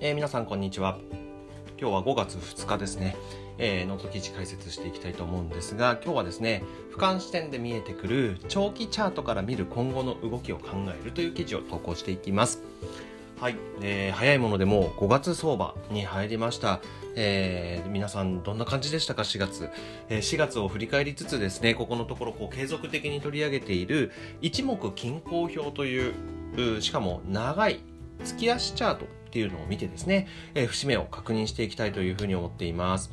皆さんこんにちは。今日は5月2日ですね、ノート記事解説していきたいと思うんですが、今日はですね、俯瞰視点で見えてくる長期チャートから見る今後の動きを考えるという記事を投稿していきます。はい、早いものでもう5月相場に入りました。皆さんどんな感じでしたか4月、4月を振り返りつつですね、ここのところこう継続的に取り上げている一目均衡表という、しかも長い月足チャートっていうのを見てですね、節目を確認していきたいというふうに思っています。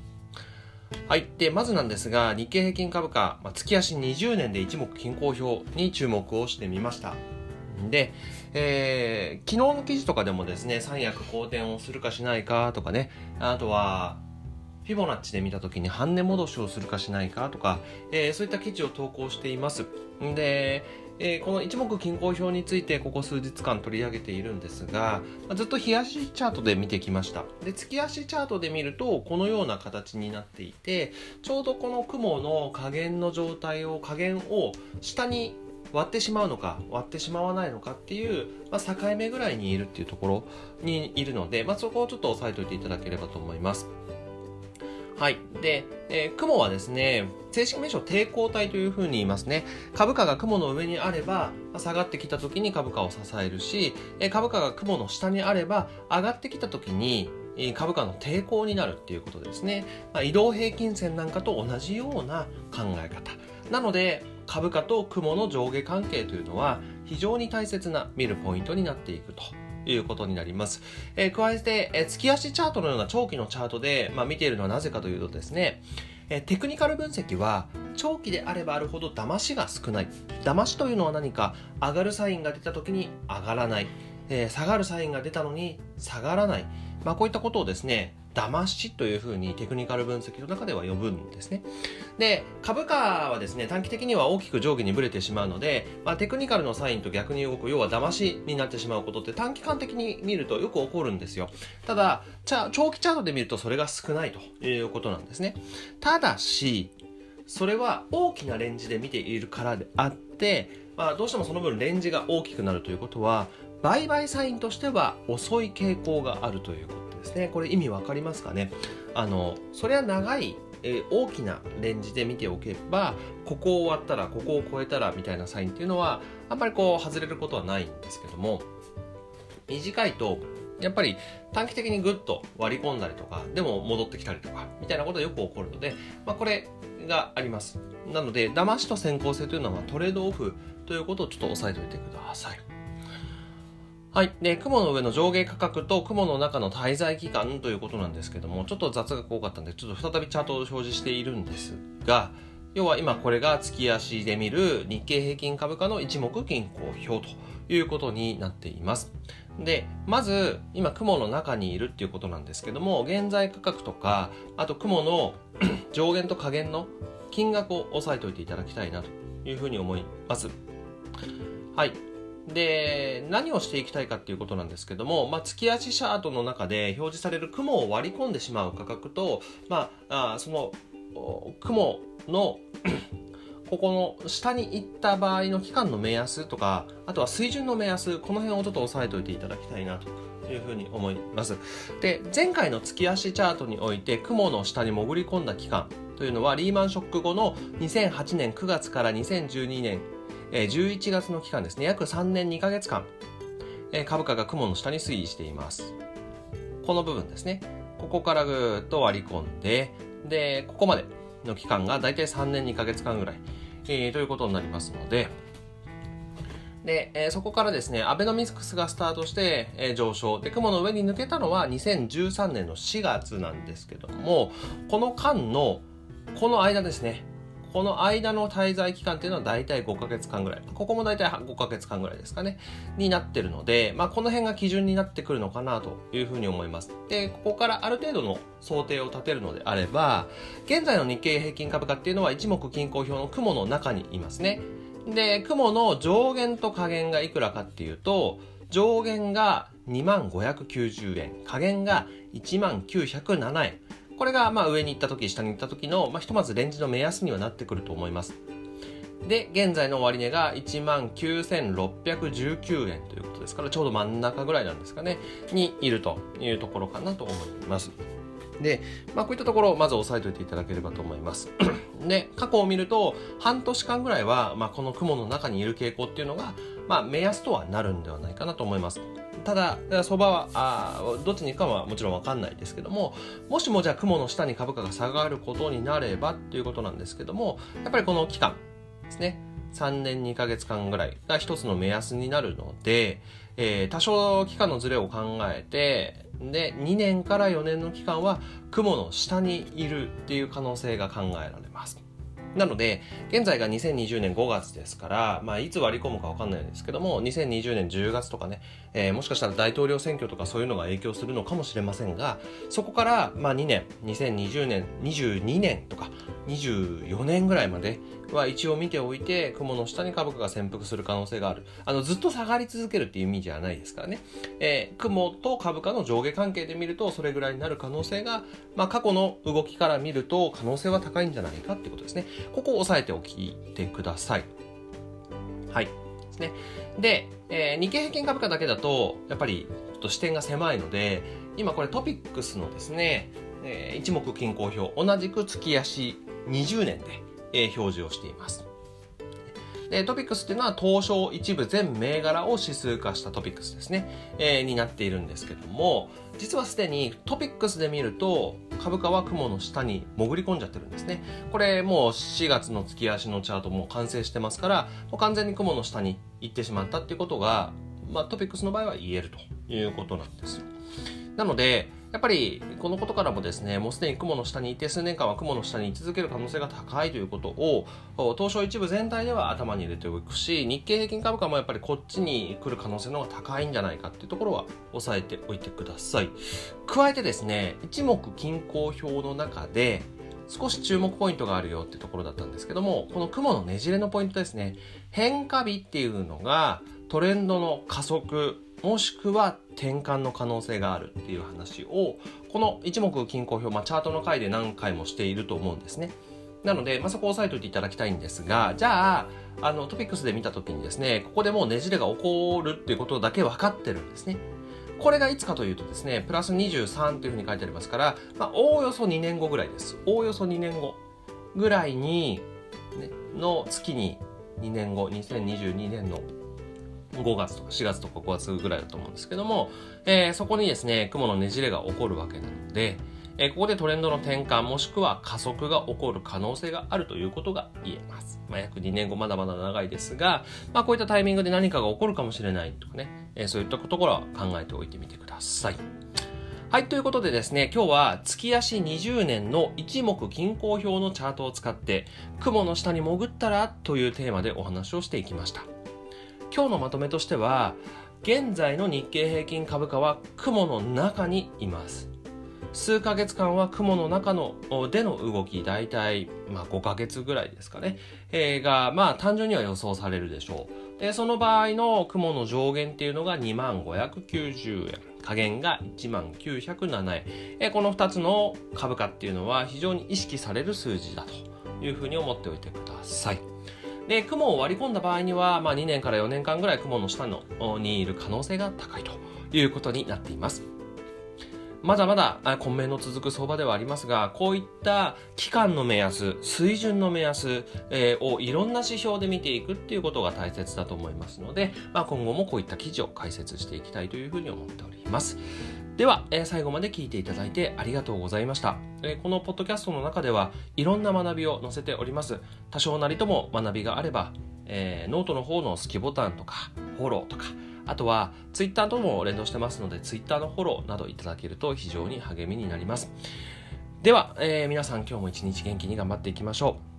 はい、でまずなんですが、日経平均株価、月足20年で一目均衡表に注目をしてみました。で、昨日の記事とかでもですね、三役好転をするかしないかとかね、あとはフィボナッチで見た時に半値戻しをするかしないかとか、そういった記事を投稿しています。で、この一目均衡表についてここ数日間取り上げているんですが、ずっと日足チャートで見てきました。で、月足チャートで見るとこのような形になっていて、ちょうどこの雲の下限の状態を下に割ってしまうのか割ってしまわないのかっていう、境目ぐらいにいるっていうところにいるので、そこをちょっと押さえておいていただければと思います。はい。で、雲はですね、正式名称抵抗体というふうに言いますね。株価が雲の上にあれば、下がってきた時に株価を支えるし、株価が雲の下にあれば上がってきた時に株価の抵抗になるっていうことですね。移動平均線なんかと同じような考え方なので、株価と雲の上下関係というのは非常に大切な見るポイントになっていくということになります。加えて、月足チャートのような長期のチャートで、見ているのはなぜかというとですね、テクニカル分析は長期であればあるほど騙しが少ない。騙しというのは何か、上がるサインが出た時に上がらない、下がるサインが出たのに下がらない、こういったことをですね、騙しというふうにテクニカル分析の中では呼ぶんですね。で、株価はですね、短期的には大きく上下にぶれてしまうので、テクニカルのサインと逆に動く、要は騙しになってしまうことって短期間的に見るとよく起こるんですよ。ただ、長期チャートで見るとそれが少ないということなんですね。ただし、それは大きなレンジで見ているからであって、どうしてもその分レンジが大きくなるということは、売買サインとしては遅い傾向があるということですね。これ意味わかりますかね。それは長い、大きなレンジで見ておけば、ここを割ったらここを超えたらみたいなサインっていうのはあんまりこう外れることはないんですけども、短いとやっぱり短期的にグッと割り込んだりとか、でも戻ってきたりとかみたいなことがよく起こるので、これがあります。なので、騙しと先行性というのはトレードオフということをちょっと押さえておいてください。はい。で、雲の上の上下価格と雲の中の滞在期間ということなんですけども、ちょっと雑が多かったんで、ちょっと再びチャートを表示しているんですが、要は今これが月足で見る日経平均株価の一目均衡表ということになっています。で、まず今雲の中にいるっていうことなんですけども、現在価格とか、あと雲の上限と下限の金額を押さえておいていただきたいなというふうに思います。はい。で、何をしていきたいかっていうことなんですけども、月足チャートの中で表示される雲を割り込んでしまう価格と、その雲のここの下に行った場合の期間の目安とか、あとは水準の目安、この辺をちょっと押さえておいていただきたいなというふうに思います。で、前回の月足チャートにおいて雲の下に潜り込んだ期間というのは、リーマンショック後の2008年9月から2012年11月の期間ですね。約3年2ヶ月間、株価が雲の下に推移しています。この部分ですね、ここからぐーっと割り込んで、で、ここまでの期間がだいたい3年2ヶ月間ぐらい、ということになりますので、で、そこからですね、アベノミクスがスタートして、上昇で、雲の上に抜けたのは2013年の4月なんですけども、この間のこの間ですね、この間の滞在期間というのはだいたい5ヶ月間ぐらい、ここもだいたい5ヶ月間ぐらいですかね、になってるので、この辺が基準になってくるのかなというふうに思います。で、ここからある程度の想定を立てるのであれば、現在の日経平均株価っていうのは一目均衡表の雲の中にいますね。で、雲の上限と下限がいくらかっていうと、上限が2万590円、下限が1万907円、これが上に行った時、下に行った時の、ひとまずレンジの目安にはなってくると思います。で現在の終値が 19,619 円ということですから、ちょうど真ん中ぐらいなんですかねにいるというところかなと思います。で、こういったところをまず押さえておいていただければと思いますで、過去を見ると半年間ぐらいは、この雲の中にいる傾向っていうのが、目安とはなるんではないかなと思います。ただ相場はどっちに行くかはもちろん分かんないですけども、もしもじゃあ雲の下に株価が下がることになればっていうことなんですけども、やっぱりこの期間ですね、3年2ヶ月間ぐらいが一つの目安になるので、多少期間のズレを考えて、で2年から4年の期間は雲の下にいるっていう可能性が考えられます。なので現在が2020年5月ですから、いつ割り込むか分かんないんですけども、2020年10月とかね、もしかしたら大統領選挙とかそういうのが影響するのかもしれませんが、そこから2年、2020年、22年とか24年ぐらいまでは一応見ておいて、雲の下に株価が潜伏する可能性がある。ずっと下がり続けるっていう意味じゃないですからね、雲と株価の上下関係で見るとそれぐらいになる可能性が、過去の動きから見ると可能性は高いんじゃないかってことですね。ここを押さえておきてください。はいですね。で、日経平均株価だけだとやっぱりちょっと視点が狭いので、今これトピックスのですね、一目均衡表、同じく月足20年で、表示をしています。でトピックスっていうのは東証一部全銘柄を指数化したトピックスですね、になっているんですけども、実はすでにトピックスで見ると株価は雲の下に潜り込んじゃってるんですね。これもう4月の月足のチャートも完成してますから、もう完全に雲の下に行ってしまったっていうことが、トピックスの場合は言えるということなんですよ。なのでやっぱりこのことからもですね、もうすでに雲の下にいて数年間は雲の下に居続ける可能性が高いということを東証一部全体では頭に入れておくし、日経平均株価もやっぱりこっちに来る可能性の方が高いんじゃないかっていうところは押さえておいてください。加えてですね、一目均衡表の中で少し注目ポイントがあるよってところだったんですけども、この雲のねじれのポイントですね、変化日っていうのがトレンドの加速もしくは転換の可能性があるっていう話を、この一目均衡表、チャートの回で何回もしていると思うんですね。なので、そこを押さえておいていただきたいんですが、じゃあトピックスで見た時にですね、ここでもうねじれが起こるっていうことだけ分かってるんですね。これがいつかというとですね、プラス23というふうに書いてありますから、おおよそ2年後ぐらいです。おおよそ2年後ぐらいに、ね、の月に2年後2022年の5月とか4月とか5月ぐらいだと思うんですけども、そこにですね雲のねじれが起こるわけなので、ここでトレンドの転換もしくは加速が起こる可能性があるということが言えます。約2年後まだまだ長いですが、こういったタイミングで何かが起こるかもしれないとかね、そういったところは考えておいてみてください。はい、ということでですね、今日は月足20年の一目均衡表のチャートを使って雲の下に潜ったらというテーマでお話をしていきました。今日のまとめとしては、現在の日経平均株価は雲の中にいます。数ヶ月間は雲の中のでの動き、だいたい5ヶ月ぐらいですかね、が単純には予想されるでしょう。でその場合の雲の上限っていうのが 25,90 円、下限が 19,07 円、この2つの株価っていうのは非常に意識される数字だというふうに思っておいてください。で雲を割り込んだ場合には、2年から4年間ぐらい雲の下にいる可能性が高いということになっています。まだまだ混迷の続く相場ではありますが、こういった期間の目安、水準の目安をいろんな指標で見ていくっていうことが大切だと思いますので、今後もこういった記事を解説していきたいというふうに思っております。では、最後まで聞いていただいてありがとうございました。このポッドキャストの中ではいろんな学びを載せております。多少なりとも学びがあれば、ノートの方の好きボタンとかフォローとか、あとはツイッターとも連動してますので、ツイッターのフォローなどいただけると非常に励みになります。では、皆さん今日も一日元気に頑張っていきましょう。